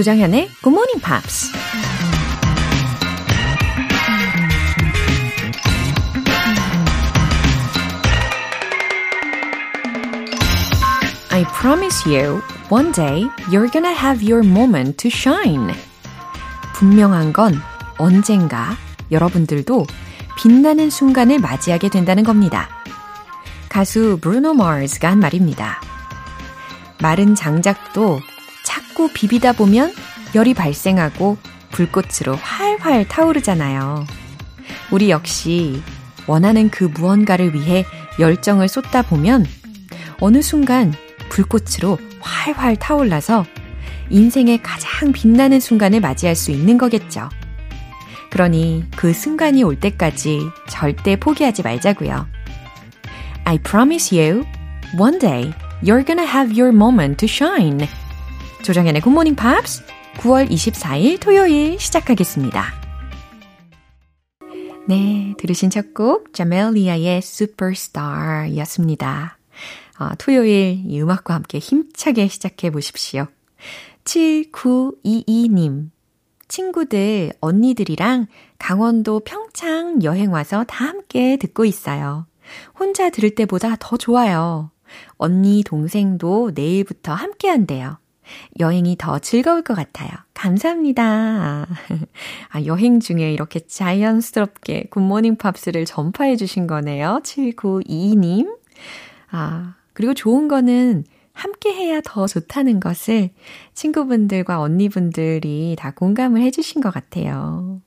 조장현의 Good Morning Pops. I promise you, one day you're gonna have your moment to shine. 분명한 건 언젠가 여러분들도 빛나는 순간을 맞이하게 된다는 겁니다. 가수 브루노 마스가 한 말입니다. 마른 장작도 자꾸 비비다 보면 열이 발생하고 불꽃으로 활활 타오르잖아요. 우리 역시 원하는 그 무언가를 위해 열정을 쏟다 보면 어느 순간 불꽃으로 활활 타올라서 인생의 가장 빛나는 순간을 맞이할 수 있는 거겠죠. 그러니 그 순간이 올 때까지 절대 포기하지 말자고요. I promise you, one day you're gonna have your moment to shine. 조정현의 Good Morning Pops 9월 24일 토요일 시작하겠습니다. 네, 들으신 첫 곡 자멜리아의 Superstar이었습니다. 토요일 이 음악과 함께 힘차게 시작해 보십시오. 7922님. 친구들, 언니들이랑 강원도 평창 여행 와서 다 함께 듣고 있어요. 혼자 들을 때보다 더 좋아요. 언니, 동생도 내일부터 함께 한대요. 여행이 더 즐거울 것 같아요. 감사합니다. 아, 여행 중에 이렇게 자연스럽게 굿모닝 팝스를 전파해 주신 거네요. 7922님. 아, 그리고 좋은 거는 함께 해야 더 좋다는 것을 친구분들과 언니분들이 다 공감을 해주신 것 같아요.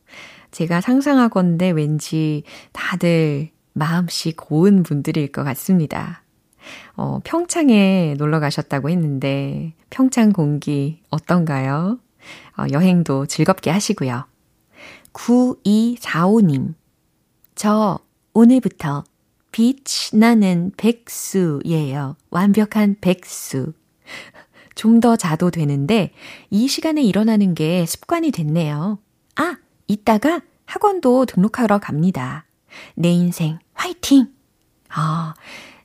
제가 상상하건대 왠지 다들 마음씨 고운 분들일 것 같습니다. 평창에 놀러 가셨다고 했는데 평창 공기 어떤가요? 여행도 즐겁게 하시고요. 9245님, 저 오늘부터 빛 나는 백수예요. 완벽한 백수. 좀 더 자도 되는데 이 시간에 일어나는 게 습관이 됐네요. 아, 이따가 학원도 등록하러 갑니다. 내 인생 화이팅! 아,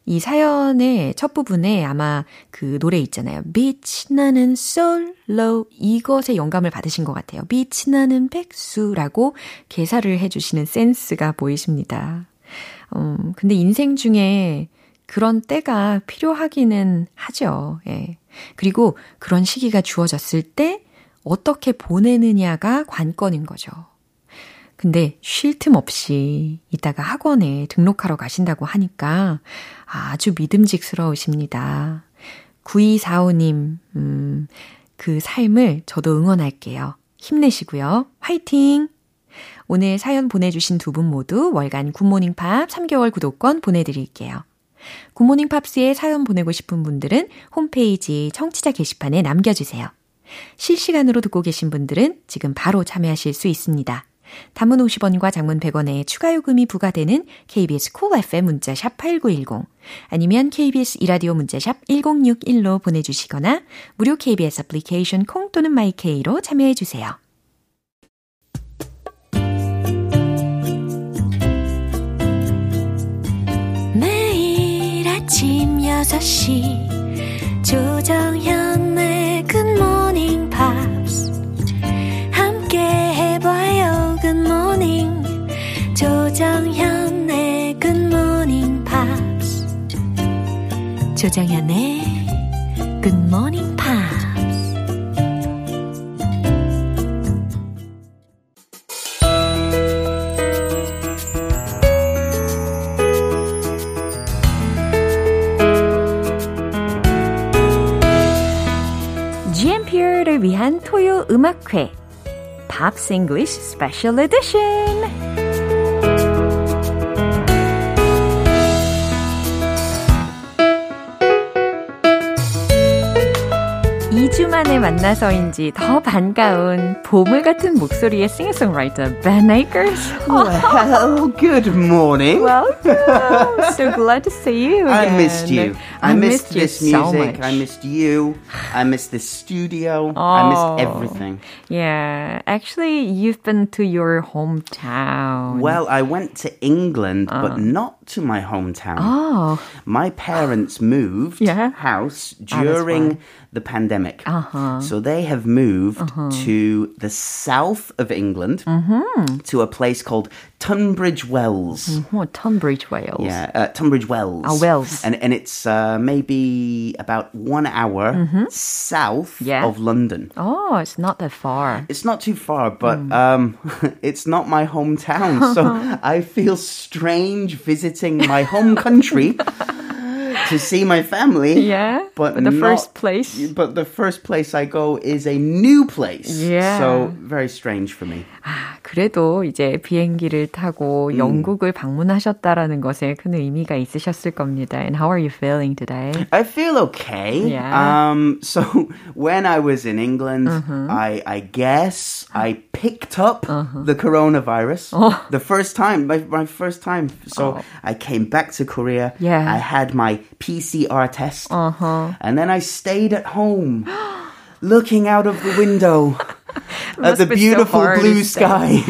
이 사연의 첫 부분에 아마 그 노래 있잖아요. 빛이 나는 솔로, 이것에 영감을 받으신 것 같아요. 빛이 나는 백수라고 개사를 해주시는 센스가 보이십니다. 근데 인생 중에 그런 때가 필요하기는 하죠. 예. 그리고 그런 시기가 주어졌을 때 어떻게 보내느냐가 관건인 거죠. 근데 쉴 틈 없이 이따가 학원에 등록하러 가신다고 하니까 아주 믿음직스러우십니다. 9245님, 그 삶을 저도 응원할게요. 힘내시고요. 화이팅! 오늘 사연 보내주신 두 분 모두 월간 굿모닝팝 3개월 구독권 보내드릴게요. 굿모닝팝스에 사연 보내고 싶은 분들은 홈페이지 청취자 게시판에 남겨주세요. 실시간으로 듣고 계신 분들은 지금 바로 참여하실 수 있습니다. 단문 50원과 장문 100원에 추가 요금이 부과되는 KBS Cool FM 문자샵 8910 아니면 KBS 이라디오 문자샵 1061로 보내주시거나 무료 KBS 애플리케이션 콩 또는 마이케이로 참여해주세요. 매일 아침 6시 조정현의 Good Morning Pops 함께 해봐요. Good morning, 조정현의 Good Morning Pops. 조정현의 Good Morning Pops. GMP를 위한 토요 음악회. Pops English Special Edition. 만에 만나서인지 더 반가운 보물 같은 목소리의 싱어송라이터 Ben Akers. Well, good morning. Welcome. So glad to see you again. I missed you. I missed this music. So much. I missed you. I missed this studio. Oh. I missed everything. Yeah. Actually, you've been to your hometown. Well, I went to England, but not to my hometown. Oh. My parents moved house during the pandemic. Uh-huh. So they have moved to the south of England to a place called Tunbridge Wells. Tunbridge Wells. Yeah, Tunbridge Wells. Ah, Wells. And it's maybe about 1 hour south of London. Oh, it's not that far. It's not too far, but it's not my hometown. So I feel strange visiting my home country. To see my family. Yeah. But the first place. But the first place I go is a new place. Yeah. So very strange for me. 아, 그래도 이제 비행기를 타고 영국을 방문하셨다라는 것에 큰 의미가 있으셨을 겁니다. And how are you feeling today? I feel okay. Yeah. So when I was in England, I guess I picked up the coronavirus the first time, my first time. So I came back to Korea. Yeah. I had my PCR test. And then I stayed at home looking out of the window at the beautiful blue sky.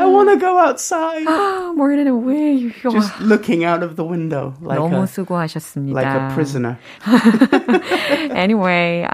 I want to go outside. More than a way. Just looking out of the window like a prisoner. Anyway,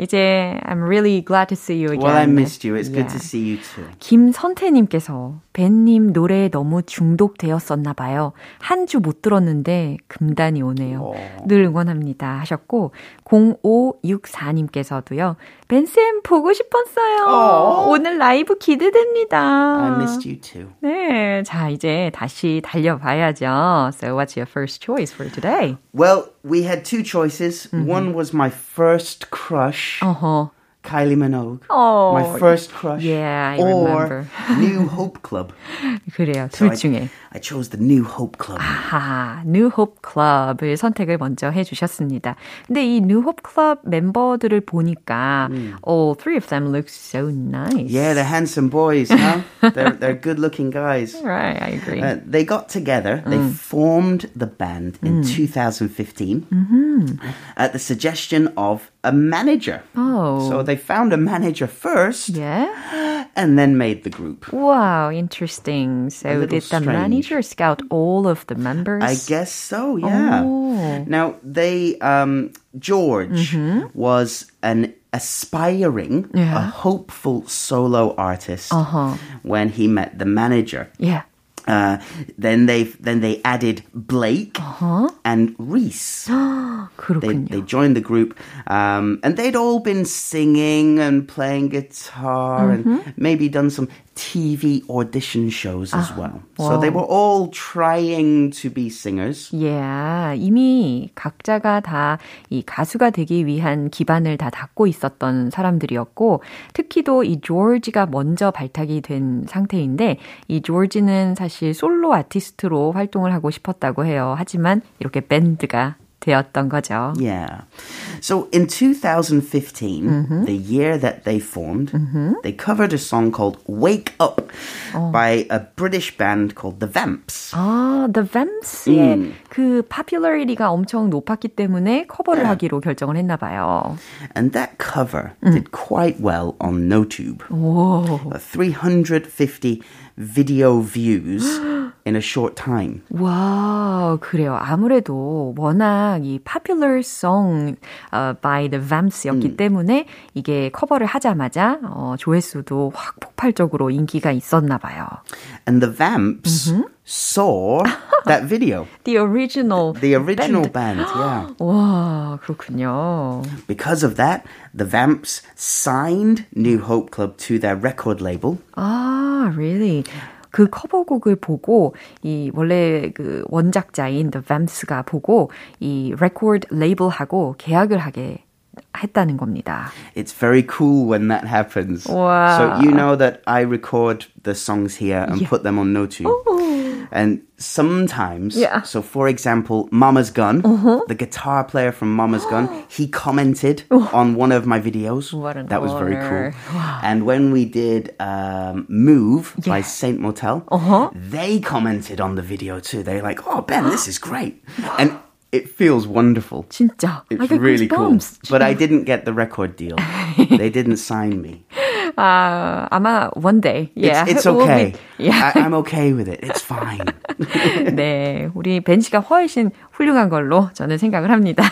이제 I'm really glad to see you again. Well, I missed you. It's good to see you too. 김선태님께서 벤님 노래에 너무 중독되었었나 봐요. 한 주 못 들었는데 금단이 오네요. 늘 응원합니다 하셨고 0564님께서도요. 벤쌤 보고 싶었어요. 오늘 라이브 기대됩니다. I missed you too. 네, 자 이제 다시 달려봐야죠. So what's your first choice for today? Well, we had two choices. One was my first crush. Kylie Minogue. My first crush. Yeah, I remember. Or New Hope Club. 그래요, 둘 중에. I chose the New Hope Club. 아하, New Hope Club을 선택을 먼저 해주셨습니다. 근데 이 New Hope Club 멤버들을 보니까 all three of them look so nice. Yeah, they're handsome boys, huh? They're good-looking guys. Right, I agree. They got together. They formed the band in 2015 at the suggestion of a manager. Oh. So they found a manager first. Yeah. And then made the group. Wow, interesting. So did the manager scout all of the members? I guess so, yeah. Oh. Now, they, George was an aspiring, a hopeful solo artist when he met the manager. Yeah. Then they added Blake and Reese. They joined the group, and they'd all been singing and playing guitar and maybe done some TV audition shows as well. So they were all trying to be singers. Yeah, 이미 각자가 다 이 가수가 되기 위한 기반을 다 닦고 있었던 사람들이었고 특히도 이 조지가 먼저 발탁이 된 상태인데 이 조지는 사실 솔로 아티스트로 활동을 하고 싶었다고 해요. 하지만 이렇게 밴드가 되었던 거죠. Yeah. So in 2015, the year that they formed, they covered a song called Wake Up by a British band called The Vamps. 아, The Vamps의 그 popularity가 엄청 높았기 때문에 커버를 하기로 결정을 했나 봐요. And that cover did quite well on NoTube. 350 video views in a short time. Wow, 그래요. 아무래도 워낙 이 popular song by the Vamps였기 때문에 이게 커버를 하자마자 조회수도 확 폭발적으로 인기가 있었나 봐요. And the Vamps saw that video. The original band, yeah. 와, 그렇군요. Because of that, the Vamps signed New Hope Club to their record label. Ah, really? 그 커버곡을 보고 이 원래 그 원작자인 The Vamps가 보고 이 레코드 레이블하고 계약을 하게 했다는 겁니다. It's very cool when that happens. Wow. So you know that I record the songs here and put them on NoTube. And sometimes, so for example, Mama's Gun, the guitar player from Mama's Gun, he commented on one of my videos. That was very cool. Wow. And when we did Move by Saint Motel, they commented on the video too. They're like, oh, Ben, this is great. And it feels wonderful. 진짜. It's really cool. But I didn't get the record deal. They didn't sign me. 아마 one day. Yeah. It's okay. We'll be, yeah. I'm okay with it. It's fine. 네, 우리 벤 씨가 훨씬 훌륭한 걸로 저는 생각을 합니다.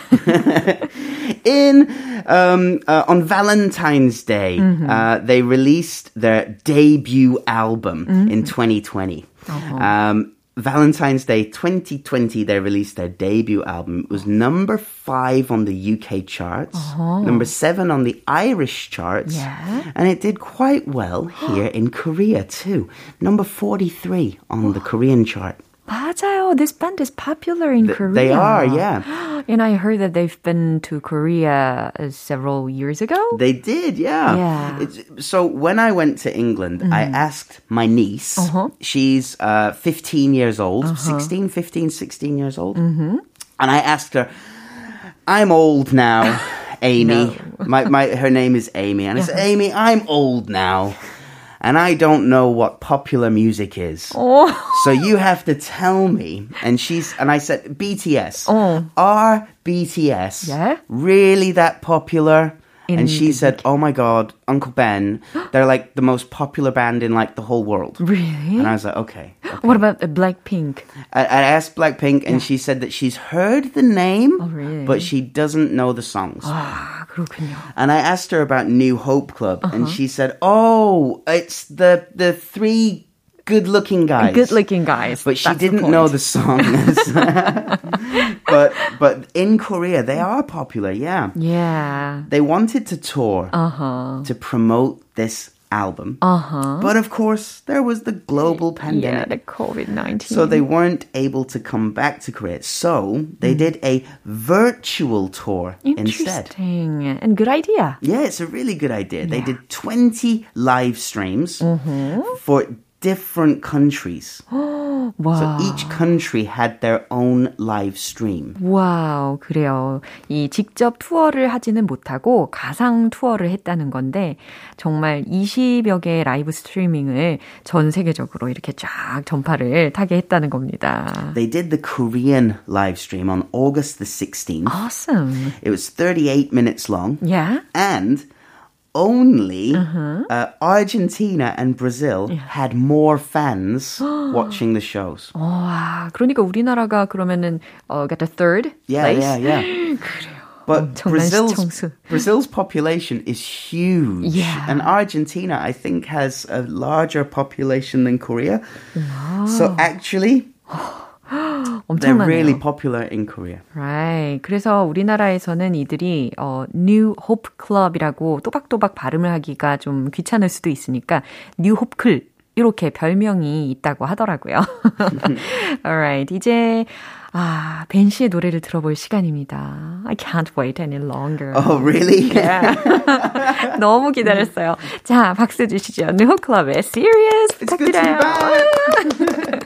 on Valentine's Day, mm-hmm. They released their debut album mm-hmm. in 2020. Uh-huh. Valentine's Day 2020, they released their debut album. It was number 5 on the UK charts, uh-huh. number 7 on the Irish charts, yeah. and it did quite well here in Korea too. Number 43 on the Korean chart. 맞아요. This band is popular in Korea. They are, yeah. And I heard that they've been to Korea several years ago. They did, yeah. So when I went to England, I asked my niece. Uh-huh. She's 15 years old, uh-huh. 16 years old. Mm-hmm. And I asked her, I'm old now, Amy. No. Her name is Amy. And I said, Amy, I'm old now. And I don't know what popular music is. Oh. So you have to tell me. And I said, BTS. Oh. Are BTS really that popular? And she said, oh my God, Uncle Ben, they're like the most popular band in like the whole world. Really? And I was like, okay. What about Blackpink? I asked Blackpink and she said that she's heard the name, really? But she doesn't know the songs. 그렇군요. And I asked her about New Hope Club, and she said, "Oh, it's the 3 good-looking guys." Good-looking guys. But she didn't know the songs. But in Korea, they are popular. Yeah. Yeah. They wanted to tour to promote this album. But of course, there was the global pandemic. Yeah, the COVID-19. So they weren't able to come back to Korea. So they did a virtual tour instead. Interesting. And good idea. Yeah, it's a really good idea. Yeah. They did 20 live streams for different countries. Wow. So each country had their own live stream. Wow, 그래요. 이 직접 투어를 하지는 못하고 가상 투어를 했다는 건데 정말 20여 개의 라이브 스트리밍을 전 세계적으로 이렇게 쫙 전파를 타게 했다는 겁니다. They did the Korean live stream on August the 16th. Awesome. It was 38 minutes long. Yeah. And only Argentina and Brazil had more fans watching the shows. 와, 그러니까 우리나라가 그러면은 got the third place. Yeah. 그래요. But Brazil's population is huge. Yeah. And Argentina, I think, has a larger population than Korea. Wow. So actually... They're really popular in Korea. Right. 그래서 우리나라에서는 이들이 New Hope Club이라고 또박또박 발음을 하기가 좀 귀찮을 수도 있으니까 New Hope Club 이렇게 별명이 있다고 하더라고요. Alright. 이제 벤 씨의 노래를 들어볼 시간입니다. I can't wait any longer. Oh, really? Yeah. 너무 기다렸어요. 자, 박수 주시죠. New Hope Club의 Serious 부탁드려요. It's good to be back.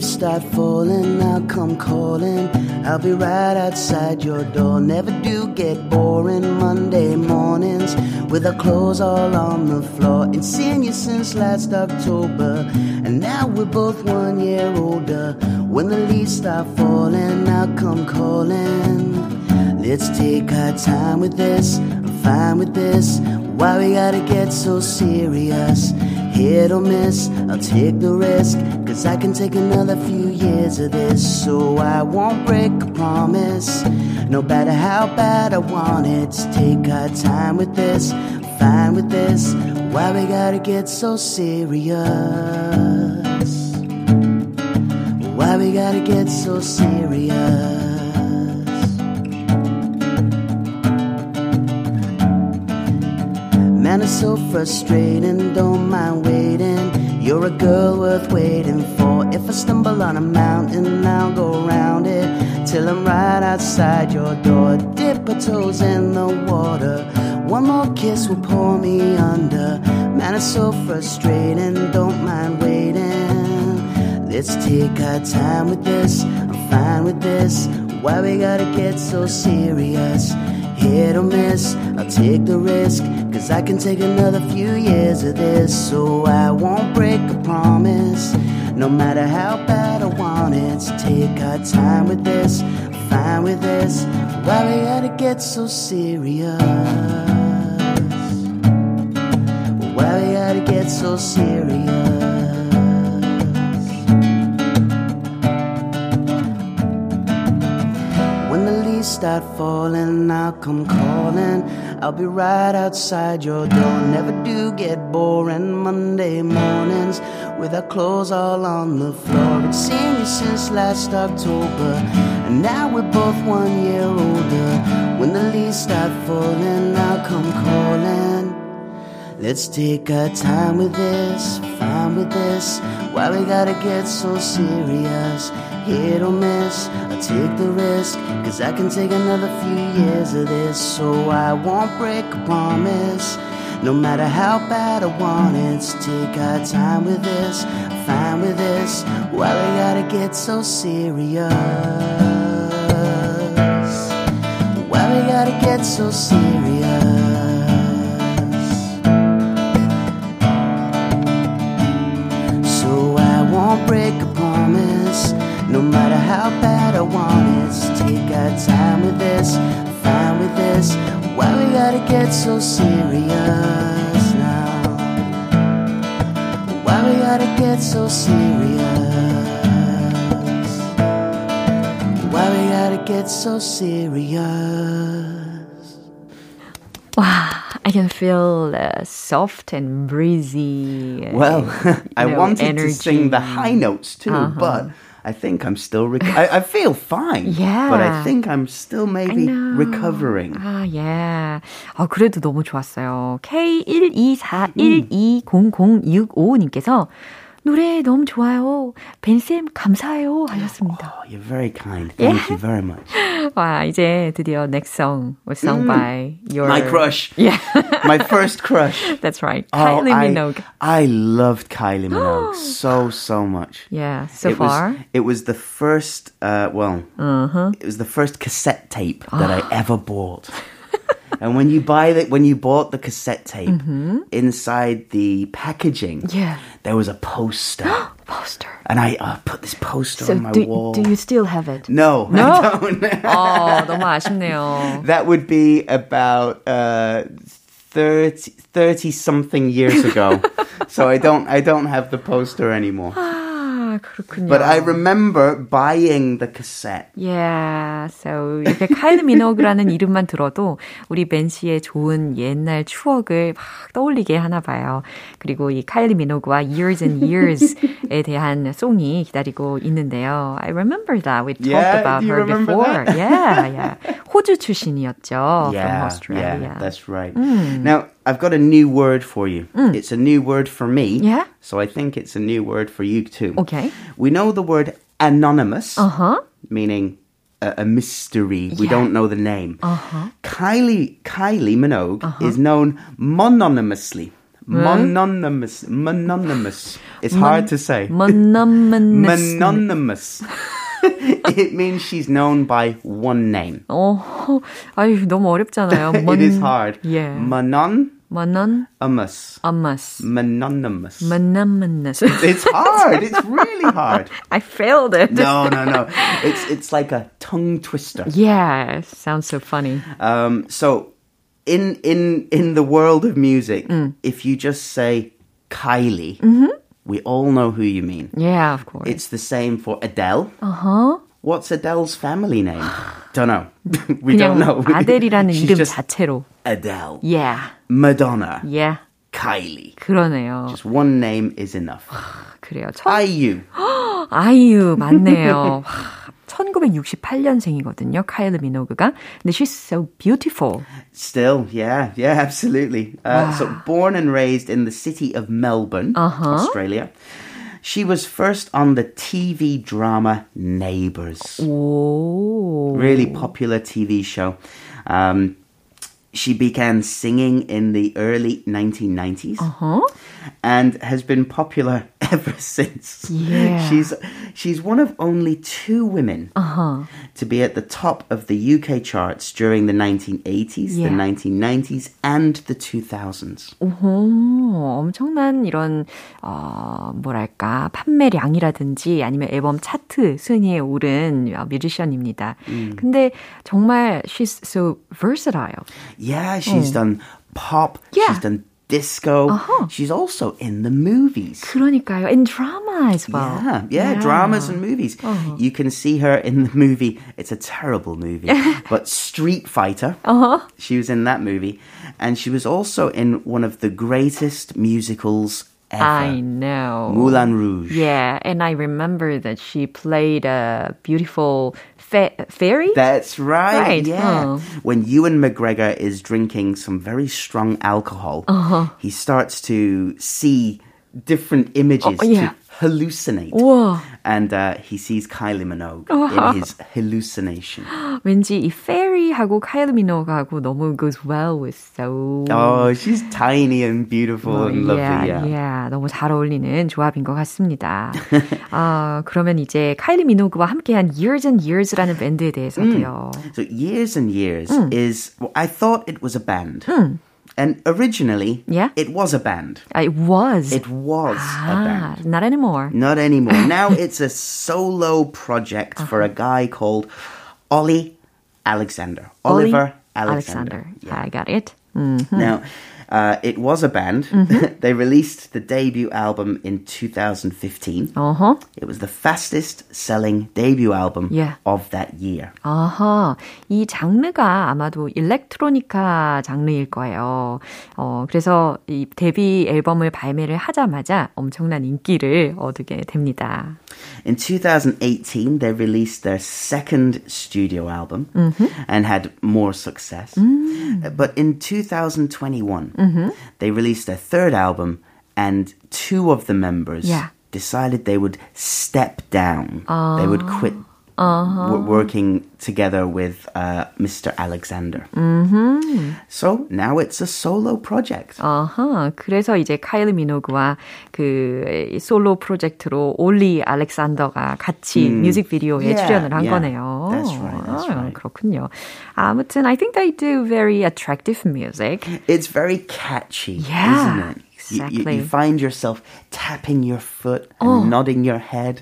Start falling, I'll come calling. I'll be right outside your door. Never do get boring Monday mornings with our clothes all on the floor. And seeing you since last October, and now we're both 1 year older. When the leaves start falling, I'll come calling. Let's take our time with this. I'm fine with this. Why we gotta get so serious? Hit or miss, I'll take the risk, 'cause I can take another few years of this. So I won't break a promise, no matter how bad I want it. Take our time with this, fine with this. Why we gotta get so serious? Why we gotta get so serious? Man, it's so frustrating, don't mind waiting. You're a girl worth waiting for. If I stumble on a mountain, I'll go round it till I'm right outside your door. Dip my toes in the water. One more kiss will pull me under. Man, it's so frustrating, don't mind waiting. Let's take our time with this, I'm fine with this. Why we gotta get so serious? Hit or miss, I'll take the risk, 'cause I can take another few years of this. So I won't break a promise, no matter how bad I want it. Take our time with this, fine with this. Why we gotta get so serious? why'd it get so serious? When the leaves start falling, I'll come calling. I'll be right outside your door. Never do get boring Monday mornings with our clothes all on the floor. It's seen you since last October, and now we're both 1 year older. When the leaves start falling, I'll come calling. Let's take our time with this, fine with this. Why we gotta get so serious? Hit or miss, I take the risk, cause I can take another few years of this. So I won't break a promise, no matter how bad I want it. So take our time with this, fine with this. Why we gotta get so serious? Why we gotta get so serious? Won't break a promise, no matter how bad I want it. So take our time with this, fine with this. Why we gotta get so serious now? Why we gotta get so serious? Why we gotta get so serious? Wow. I can feel soft and breezy. Well, I wanted energy. To sing the high notes too, uh-huh. but I think I'm still... I feel fine, yeah. but I think I'm still maybe recovering. Ah, yeah. 아, 그래도 너무 좋았어요. K124120065님께서 노래 너무 좋아요. 벤쌤 감사해요 하셨습니다. Oh, you're very kind. Thank yeah. you very much. 와, 이제 드디어 next song was sung by your... My crush. Yeah. My first crush. That's right. Kylie Minogue. I loved Kylie Minogue so much. Yeah, so it far. It was the first, it was the first cassette tape that I ever bought. And when you bought the cassette tape, inside the packaging, yeah. there was a poster. Poster. And I put this poster on my wall. Do you still have it? No, I don't. Oh, 너무 아쉽네요. That would be about 30 something years ago. So I don't have the poster anymore. 그렇군요. But I remember buying the cassette. Yeah, so 이렇게 카일리 미노그라는 이름만 들어도 우리 벤 씨의 좋은 옛날 추억을 막 떠올리게 하나 봐요. 그리고 이 카일리 미노그와 Years and Years에 대한 송이 기다리고 있는데요. I remember that. We talked about her before. That? Yeah. 호주 출신이었죠. Yeah, from Australia. Yeah, that's right. Now, I've got a new word for you. It's a new word for me. Yeah. So I think it's a new word for you too. Okay. We know the word anonymous, meaning a mystery. Yeah. We don't know the name. Kylie Minogue is known mononymously. Mononymous. It's hard to say. Mononymous. It means she's known by one name. Oh, 아유, 너무 어렵잖아요. It is hard. Yeah. Mononymous. It's hard. It's really hard. I failed it. No. It's like a tongue twister. Yeah, sounds so funny. So, in the world of music, if you just say Kylie, we all know who you mean. Yeah, of course. It's the same for Adele. Uh-huh. What's Adele's family name? Don't know. We don't know. 아델이라는 이름 자체로. Adele. Yeah. Madonna. Yeah. Kylie. 그러네요. Just one name is enough. 그래요. IU 맞네요. 1968년생이거든요. 카일리 미노그가. 근데 she's so beautiful. Still, yeah, absolutely. So born and raised in the city of Melbourne, Australia. She was first on the TV drama Neighbours. Oh. Really popular TV show. She began singing in the early 1990s and has been popular ever since. Yeah. She's one of only two women to be at the top of the UK charts during the 1980s, the 1990s, and the 2000s. 오호, 엄청난 이런 뭐랄까 판매량이라든지 아니면 앨범 차트 순위에 오른 뮤지션입니다. 근데 정말 she's so versatile. Yeah, she's done pop. Yeah. She's done disco. Uh-huh. She's also in the movies. 그러니까요. In drama as well. Yeah, dramas and movies. Uh-huh. You can see her in the movie. It's a terrible movie. But Street Fighter, uh-huh. she was in that movie. And she was also in one of the greatest musicals ever. I know. Moulin Rouge. Yeah, and I remember that she played a beautiful... Fairy? That's right, yeah. Oh. When Ewan McGregor is drinking some very strong alcohol, uh-huh. he starts to see different images to hallucinate. Whoa. And he sees Kylie Minogue in his hallucination. 왠지 이 Fairy하고 Kylie Minogue하고 너무 goes well with so... Oh, she's tiny and beautiful and lovely. Yeah, 너무 잘 어울리는 조합인 것 같습니다. 그러면 이제 Kylie Minogue와 함께한 Years and Years라는 밴드에 대해서도요. So Years and Years is... Well, I thought it was a band. And originally, it was a band. It was a band. Not anymore. Not anymore. Now it's a solo project for a guy called Ollie Alexander. Oliver Alexander. Yeah. I got it. Mm-hmm. Now, it was a band. Mm-hmm. They released the debut album in 2015. Uh-huh. It was the fastest-selling debut album of that year. Uh-huh. 이 장르가 아마도 일렉트로니카 장르일 거예요. 그래서 이 데뷔 앨범을 발매를 하자마자 엄청난 인기를 얻게 됩니다. In 2018, they released their second studio album mm-hmm. and had more success. Mm. But in 2021, mm-hmm. they released their third album, and two of the members decided they would step down. They would quit working together with Mr. Alexander. Mm-hmm. So now it's a solo project. 그래서 이제 카일리 미노그와 그 솔로 프로젝트로 올리 알렉산더가 같이 뮤직비디오에 출연을 한 거네요. That's right. 그렇군요. 아무튼 I think they do very attractive music. It's very catchy, isn't it? Exactly. You find yourself tapping your foot and nodding your head.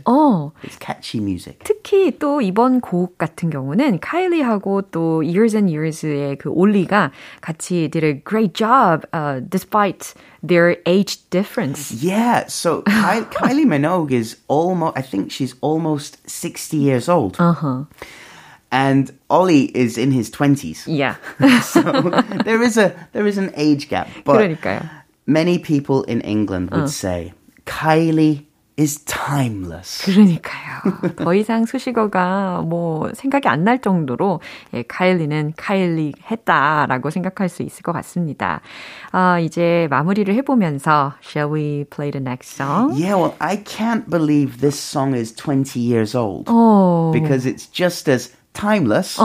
It's catchy music. 특히 또 이번 곡 같은 경우는 카일리하고 또 Years and Years의 그 올리가 같이 did a great job despite their age difference. Yeah, so Kylie Minogue is almost, I think she's almost 60 years old. Uh-huh. And Ollie is in his 20s. Yeah. So there is an age gap. But 그러니까요. Many people in England would say, Kylie is timeless. 그러니까요. 더 이상 수식어가 뭐 생각이 안 날 정도로 카일리는 카일리 했다라고 생각할 수 있을 것 같습니다. 이제 마무리를 해보면서 Shall we play the next song? Yeah, well, I can't believe this song is 20 years old. Because it's just as timeless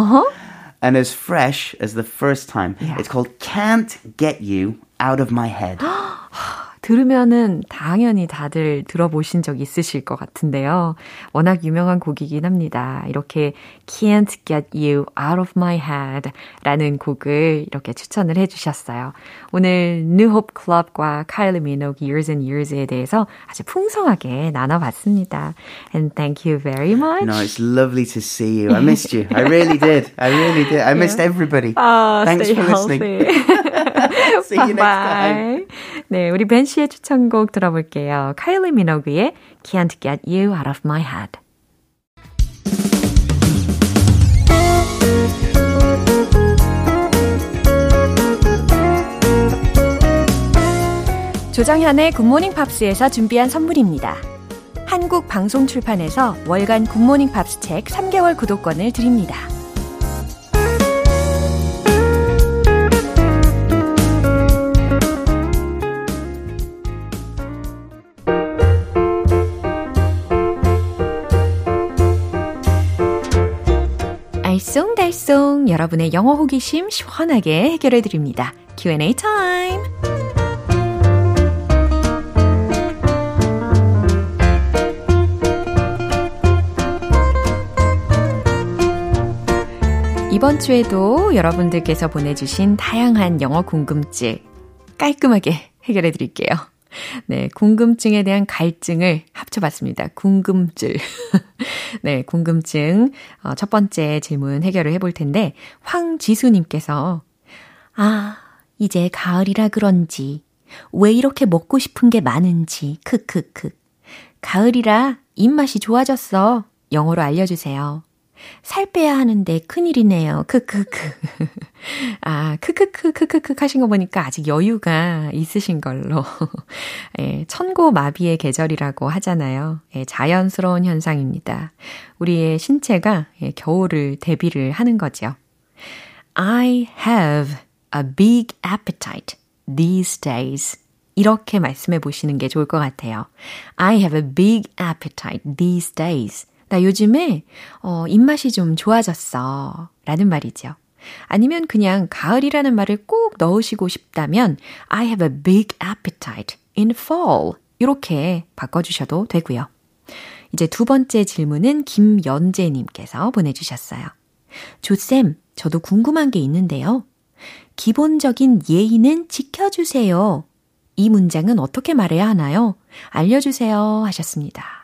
and as fresh as the first time. Yeah. It's called Can't Get You Out of My Head. 들으면은 당연히 다들 들어보신 적 있으실 것 같은데요. 워낙 유명한 곡이긴 합니다. 이렇게 Can't Get You Out of My Head 라는 곡을 이렇게 추천을 해주셨어요. 오늘 New Hope Club과 Kylie Minogue Years and Years에 대해서 아주 풍성하게 나눠봤습니다. And thank you very much. No, it's lovely to see you. I missed you. I really did. I missed everybody. Thanks for listening. See you next time. 네, 우리 벤 씨의 추천곡 들어볼게요. 카일리 미노그의 Can't Get You Out of My Head. 조정현의 굿모닝 팝스에서 준비한 선물입니다. 한국 방송 출판에서 월간 굿모닝 팝스 책 3개월 구독권을 드립니다. 알쏭달쏭 여러분의 영어 호기심 시원하게 해결해 드립니다. Q&A 타임. 이번 주에도 여러분들께서 보내주신 다양한 영어 궁금증 깔끔하게 해결해 드릴게요. 네, 궁금증에 대한 갈증을 합쳐봤습니다. 궁금증. 네, 궁금증 첫 번째 질문 해결을 해볼 텐데 황지수님께서 이제 가을이라 그런지 왜 이렇게 먹고 싶은 게 많은지 크크크. 가을이라 입맛이 좋아졌어. 영어로 알려주세요. 살 빼야 하는데 큰일이네요. 크크크. 아, 크크크 크크크 하신 거 보니까 아직 여유가 있으신 걸로. 예, 천고마비의 계절이라고 하잖아요. 예, 자연스러운 현상입니다. 우리의 신체가 예, 겨울을 대비를 하는 거죠. I have a big appetite these days. 이렇게 말씀해 보시는 게 좋을 것 같아요. I have a big appetite these days. 나 요즘에 입맛이 좀 좋아졌어 라는 말이죠. 아니면 그냥 가을이라는 말을 꼭 넣으시고 싶다면 I have a big appetite in fall 이렇게 바꿔주셔도 되고요. 이제 두 번째 질문은 김연재님께서 보내주셨어요. 조쌤, 저도 궁금한 게 있는데요. 기본적인 예의는 지켜주세요. 이 문장은 어떻게 말해야 하나요? 알려주세요 하셨습니다.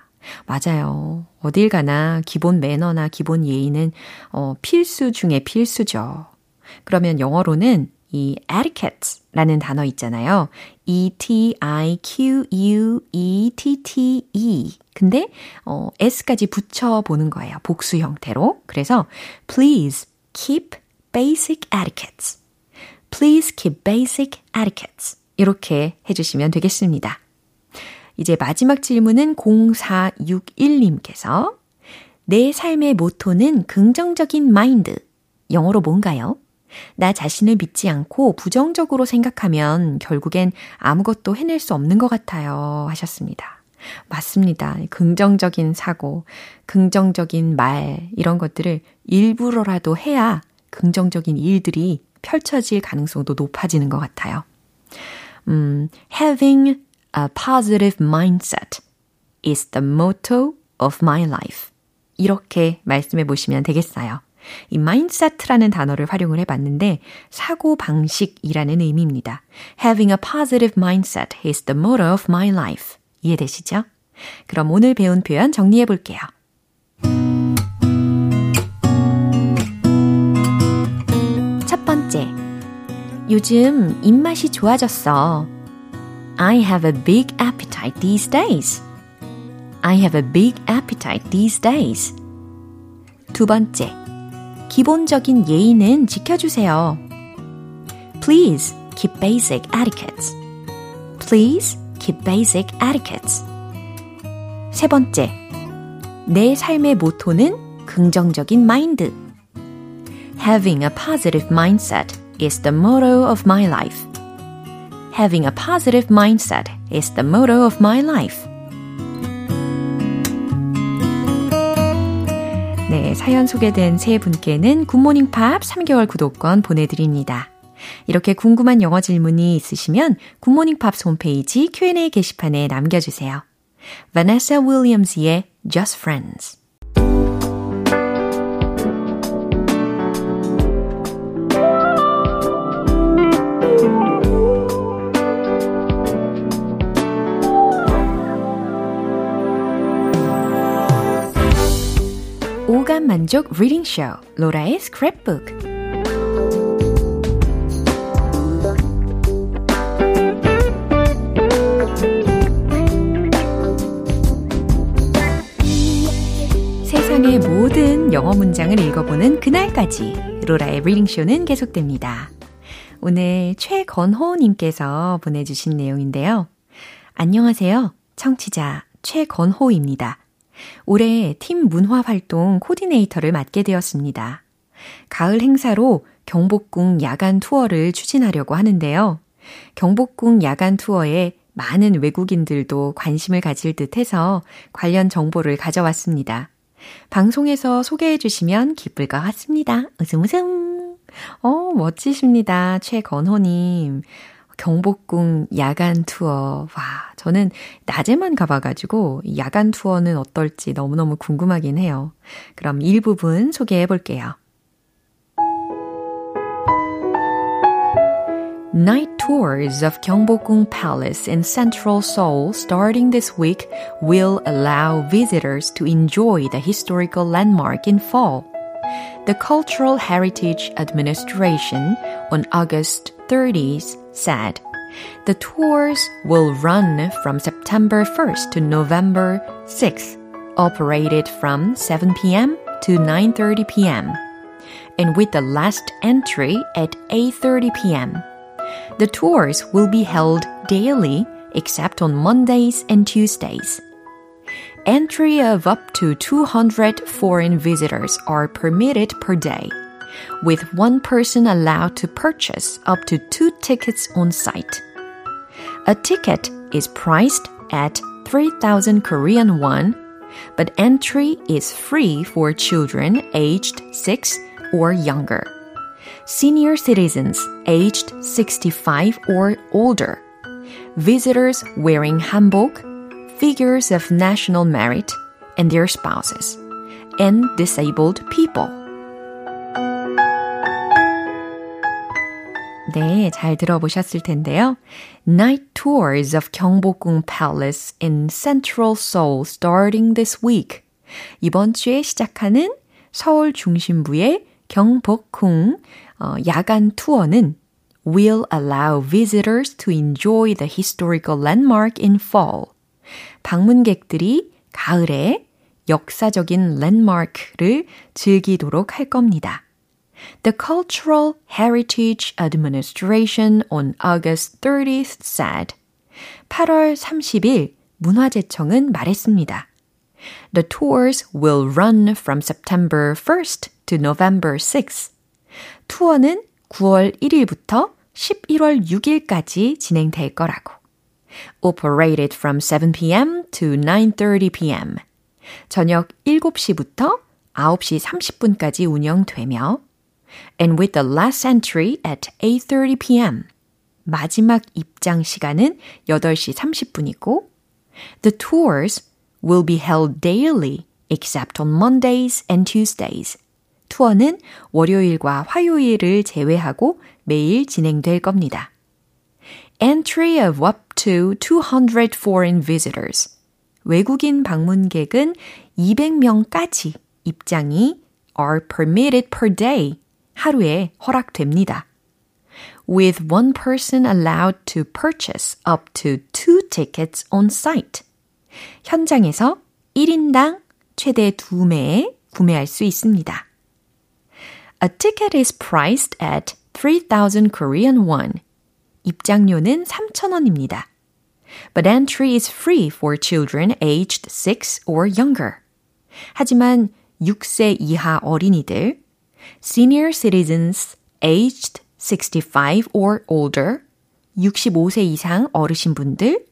맞아요. 어딜 가나 기본 매너나 기본 예의는 필수 중에 필수죠. 그러면 영어로는 이 etiquette라는 단어 있잖아요. E-T-I-Q-U-E-T-T-E 근데 S까지 붙여보는 거예요. 복수 형태로. 그래서 Please keep basic etiquettes. Please keep basic etiquettes. 이렇게 해주시면 되겠습니다. 이제 마지막 질문은 0461님께서 내 삶의 모토는 긍정적인 마인드. 영어로 뭔가요? 나 자신을 믿지 않고 부정적으로 생각하면 결국엔 아무것도 해낼 수 없는 것 같아요. 하셨습니다. 맞습니다. 긍정적인 사고, 긍정적인 말 이런 것들을 일부러라도 해야 긍정적인 일들이 펼쳐질 가능성도 높아지는 것 같아요. Having A positive mindset is the motto of my life. 이렇게 말씀해 보시면 되겠어요. 이 mindset라는 단어를 활용을 해봤는데 사고방식이라는 의미입니다. Having a positive mindset is the motto of my life. 이해되시죠? 그럼 오늘 배운 표현 정리해 볼게요. 첫 번째, 요즘 입맛이 좋아졌어. I have a big appetite these days. I have a big appetite these days. 두 번째, 기본적인 예의는 지켜주세요. Please keep basic etiquettes. Please keep basic etiquettes. 세 번째, 내 삶의 모토는 긍정적인 마인드. Having a positive mindset is the motto of my life. Having a positive mindset is the motto of my life. 네, 사연 소개된 세 분께는 굿모닝 팝 3개월 구독권 보내드립니다. 이렇게 궁금한 영어 질문이 있으시면 굿모닝 팝 홈페이지 Q&A 게시판에 남겨주세요. Vanessa Williams의 Just Friends. 오감 만족 리딩 쇼 로라의 스크랩북. 세상의 모든 영어 문장을 읽어보는 그날까지 로라의 리딩 쇼는 계속됩니다. 오늘 최건호 님께서 보내주신 내용인데요. 안녕하세요. 청취자 최건호입니다. 올해 팀 문화 활동 코디네이터를 맡게 되었습니다. 가을 행사로 경복궁 야간 투어를 추진하려고 하는데요. 경복궁 야간 투어에 많은 외국인들도 관심을 가질 듯해서 관련 정보를 가져왔습니다. 방송에서 소개해 주시면 기쁠 것 같습니다. 웃음 웃음. 멋지십니다. 최건호님. 경복궁 야간 투어. 와, 저는 낮에만 가봐가지고 야간 투어는 어떨지 너무너무 궁금하긴 해요. 그럼 일부분 소개해 볼게요. Night tours of Gyeongbokgung Palace in central Seoul starting this week will allow visitors to enjoy the historical landmark in fall. The Cultural Heritage Administration on August 30th said The tours will run from September 1st to November 6th, operated from 7 p.m. to 9:30 p.m. and with the last entry at 8:30 p.m. The tours will be held daily except on Mondays and Tuesdays. Entry of up to 200 foreign visitors are permitted per day, with one person allowed to purchase up to 2 tickets on site. A ticket is priced at 3,000 Korean won, but entry is free for children aged 6 or younger, senior citizens aged 65 or older, visitors wearing hanbok, figures of national merit, and their spouses, and disabled people. 네, 잘 들어보셨을 텐데요. Night tours of Gyeongbokgung Palace in Central Seoul starting this week. 이번 주에 시작하는 서울 중심부의 경복궁 야간 투어는 will allow visitors to enjoy the historical landmark in fall. 방문객들이 가을에 역사적인 랜드마크를 즐기도록 할 겁니다. The Cultural Heritage Administration on August 30th said, 8월 30일 문화재청은 말했습니다. The tours will run from September 1st to November 6th. 투어는 9월 1일부터 11월 6일까지 진행될 거라고. Operated from 7pm to 9:30pm. 저녁 7시부터 9시 30분까지 운영되며 and with the last entry at 8:30pm. 마지막 입장 시간은 8시 30분이고 the tours will be held daily except on Mondays and Tuesdays. 투어는 월요일과 화요일을 제외하고 매일 진행될 겁니다. Entry of up to 200 foreign visitors. 외국인 방문객은 200명까지 입장이 are permitted per day. 하루에 허락됩니다. With one person allowed to purchase up to 2 tickets on site. 현장에서 1인당 최대 2매 구매할 수 있습니다. A ticket is priced at 3,000 Korean won. 입장료는 3,000원입니다. But entry is free for children aged 6 or younger. 하지만 6세 이하 어린이들, senior citizens aged 65 or older, 65세 이상 어르신분들,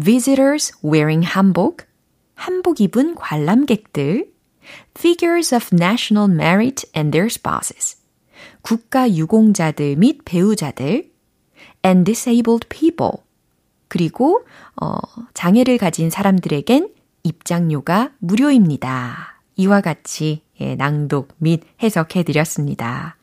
visitors wearing hanbok, 한복 입은 관람객들, figures of national merit and their spouses, 국가 유공자들 및 배우자들, and disabled people. 그리고 장애를 가진 사람들에겐 입장료가 무료입니다. 이와 같이 예, 낭독 및 해석해드렸습니다.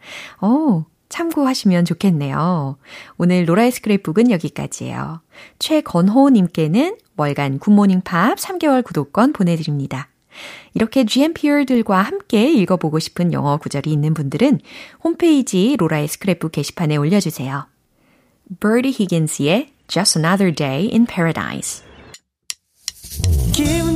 참고하시면 좋겠네요. 오늘 로라의 스크랩북은 여기까지예요. 최건호님께는 월간 굿모닝 팝 3개월 구독권 보내드립니다. 이렇게 GMPR들과 함께 읽어보고 싶은 영어 구절이 있는 분들은 홈페이지 로라의 스크랩북 게시판에 올려주세요. Birdie Higgins의 Just Another Day in Paradise. 기분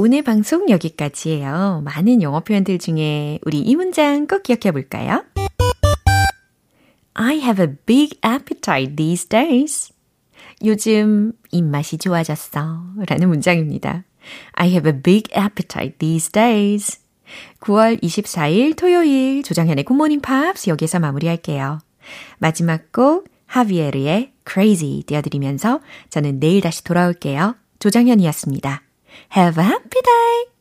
오늘 방송 여기까지예요. 많은 영어 표현들 중에 우리 이 문장 꼭 기억해 볼까요? I have a big appetite these days. 요즘 입맛이 좋아졌어. 라는 문장입니다. I have a big appetite these days. 9월 24일 토요일 조정현의 굿모닝 팝스 여기서 마무리할게요. 마지막 곡 하비에르의 Crazy 띄워드리면서 저는 내일 다시 돌아올게요. 조정현이었습니다. Have a happy day!